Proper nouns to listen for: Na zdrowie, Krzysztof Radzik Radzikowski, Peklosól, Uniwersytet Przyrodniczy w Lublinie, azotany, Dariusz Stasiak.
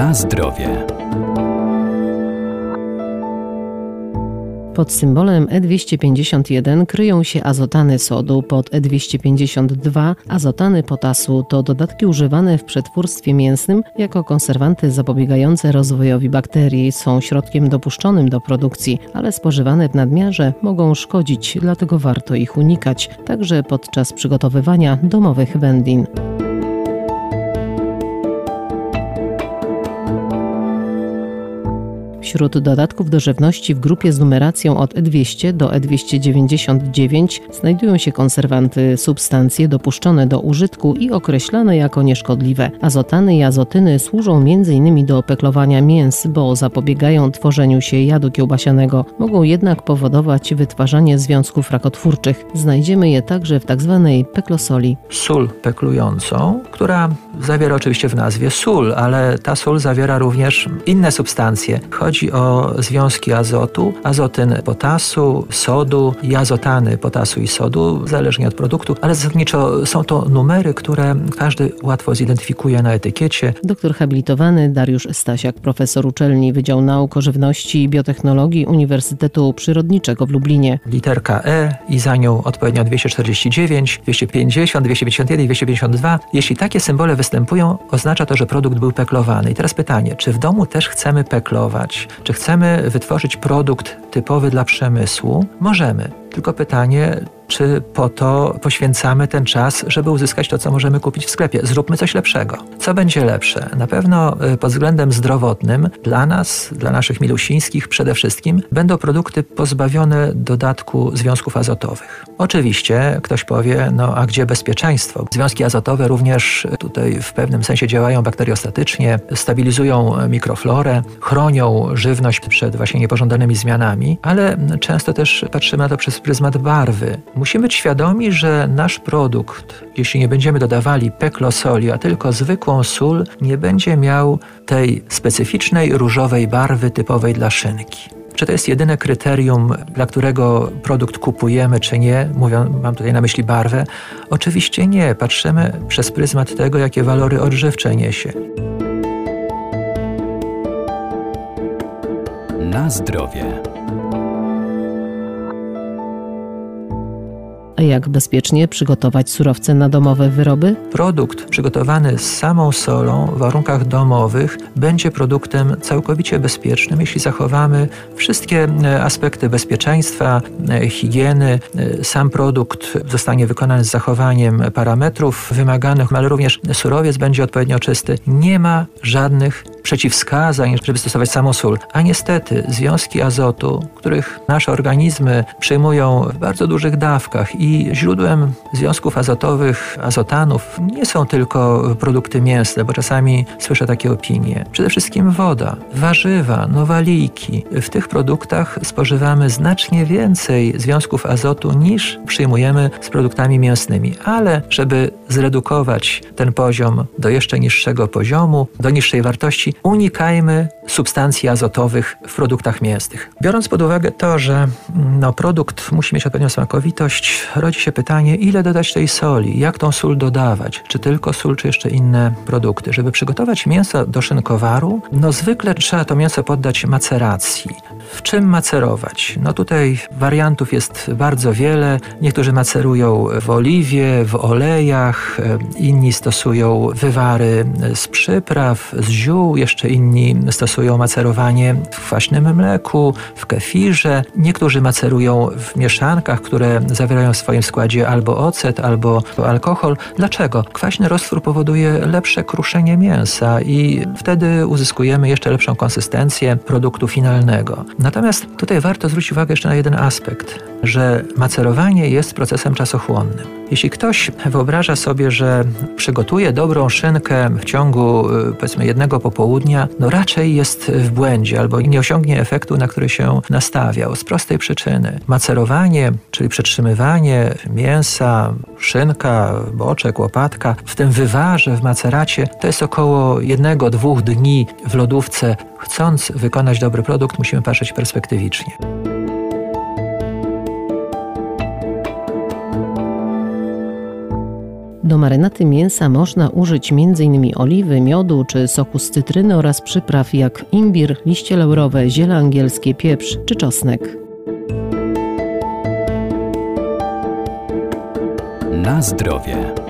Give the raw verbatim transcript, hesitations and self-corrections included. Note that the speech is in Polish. Na zdrowie. Pod symbolem E dwieście pięćdziesiąt jeden kryją się azotany sodu, pod E dwieście pięćdziesiąt dwa azotany potasu. To dodatki używane w przetwórstwie mięsnym jako konserwanty zapobiegające rozwojowi bakterii. Są środkiem dopuszczonym do produkcji, ale spożywane w nadmiarze mogą szkodzić, dlatego warto ich unikać, także podczas przygotowywania domowych wędlin. Wśród dodatków do żywności w grupie z numeracją od E dwieście do E dwieście dziewięćdziesiąt dziewięć znajdują się konserwanty, substancje dopuszczone do użytku i określane jako nieszkodliwe. Azotany i azotyny służą między innymi do peklowania mięs, bo zapobiegają tworzeniu się jadu kiełbasianego. Mogą jednak powodować wytwarzanie związków rakotwórczych. Znajdziemy je także w tzw. peklosoli. Sól peklującą, która zawiera oczywiście w nazwie sól, ale ta sól zawiera również inne substancje. Chodzi o związki azotu, azotyn potasu, sodu i azotany potasu i sodu, zależnie od produktu, ale zasadniczo są to numery, które każdy łatwo zidentyfikuje na etykiecie. Doktor habilitowany Dariusz Stasiak, profesor uczelni Wydział Nauk o Żywności i Biotechnologii Uniwersytetu Przyrodniczego w Lublinie. Literka E i za nią odpowiednio dwieście czterdzieści dziewięć, dwieście pięćdziesiąt, dwieście pięćdziesiąt jeden i dwieście pięćdziesiąt dwa. Jeśli takie symbole występują, oznacza to, że produkt był peklowany. I teraz pytanie, czy w domu też chcemy peklować? Czy chcemy wytworzyć produkt typowy dla przemysłu? Możemy. Tylko pytanie, czy po to poświęcamy ten czas, żeby uzyskać to, co możemy kupić w sklepie. Zróbmy coś lepszego. Co będzie lepsze? Na pewno pod względem zdrowotnym dla nas, dla naszych milusińskich przede wszystkim, będą produkty pozbawione dodatku związków azotowych. Oczywiście ktoś powie, no a gdzie bezpieczeństwo? Związki azotowe również tutaj w pewnym sensie działają bakteriostatycznie, stabilizują mikroflorę, chronią żywność przed właśnie niepożądanymi zmianami, ale często też patrzymy na to przez pryzmat barwy. Musimy być świadomi, że nasz produkt, jeśli nie będziemy dodawali peklosoli, a tylko zwykłą sól, nie będzie miał tej specyficznej różowej barwy typowej dla szynki. Czy to jest jedyne kryterium, dla którego produkt kupujemy, czy nie? Mówię, mam tutaj na myśli barwę. Oczywiście nie. Patrzymy przez pryzmat tego, jakie walory odżywcze niesie. Na zdrowie. Jak bezpiecznie przygotować surowce na domowe wyroby? Produkt przygotowany z samą solą w warunkach domowych będzie produktem całkowicie bezpiecznym, jeśli zachowamy wszystkie aspekty bezpieczeństwa, higieny. Sam produkt zostanie wykonany z zachowaniem parametrów wymaganych, ale również surowiec będzie odpowiednio czysty. Nie ma żadnych przeciwwskazań, żeby stosować samą sól. A niestety związki azotu, których nasze organizmy przyjmują w bardzo dużych dawkach i źródłem związków azotowych, azotanów nie są tylko produkty mięsne, bo czasami słyszę takie opinie. Przede wszystkim woda, warzywa, nowalijki. W tych produktach spożywamy znacznie więcej związków azotu niż przyjmujemy z produktami mięsnymi. Ale żeby zredukować ten poziom do jeszcze niższego poziomu, do niższej wartości, unikajmy substancji azotowych w produktach mięsnych. Biorąc pod uwagę to, że no, produkt musi mieć odpowiednią smakowitość, rodzi się pytanie, ile dodać tej soli, jak tą sól dodawać, czy tylko sól, czy jeszcze inne produkty. Żeby przygotować mięso do szynkowaru, no zwykle trzeba to mięso poddać maceracji. W czym macerować? No tutaj wariantów jest bardzo wiele. Niektórzy macerują w oliwie, w olejach, inni stosują wywary z przypraw, z ziół, jeszcze inni stosują macerowanie w kwaśnym mleku, w kefirze. Niektórzy macerują w mieszankach, które zawierają w swoim składzie albo ocet, albo alkohol. Dlaczego? Kwaśny roztwór powoduje lepsze kruszenie mięsa i wtedy uzyskujemy jeszcze lepszą konsystencję produktu finalnego. Natomiast tutaj warto zwrócić uwagę jeszcze na jeden aspekt, że macerowanie jest procesem czasochłonnym. Jeśli ktoś wyobraża sobie, że przygotuje dobrą szynkę w ciągu, powiedzmy, jednego popołudnia, no raczej jest w błędzie albo nie osiągnie efektu, na który się nastawiał, z prostej przyczyny. Macerowanie, czyli przetrzymywanie mięsa, szynka, boczek, łopatka, w tym wywarze, w maceracie, to jest około jednego, dwóch dni w lodówce. Chcąc wykonać dobry produkt, musimy patrzeć perspektywicznie. Do marynaty mięsa można użyć m.in. oliwy, miodu czy soku z cytryny oraz przypraw jak imbir, liście laurowe, ziele angielskie, pieprz czy czosnek. Na zdrowie.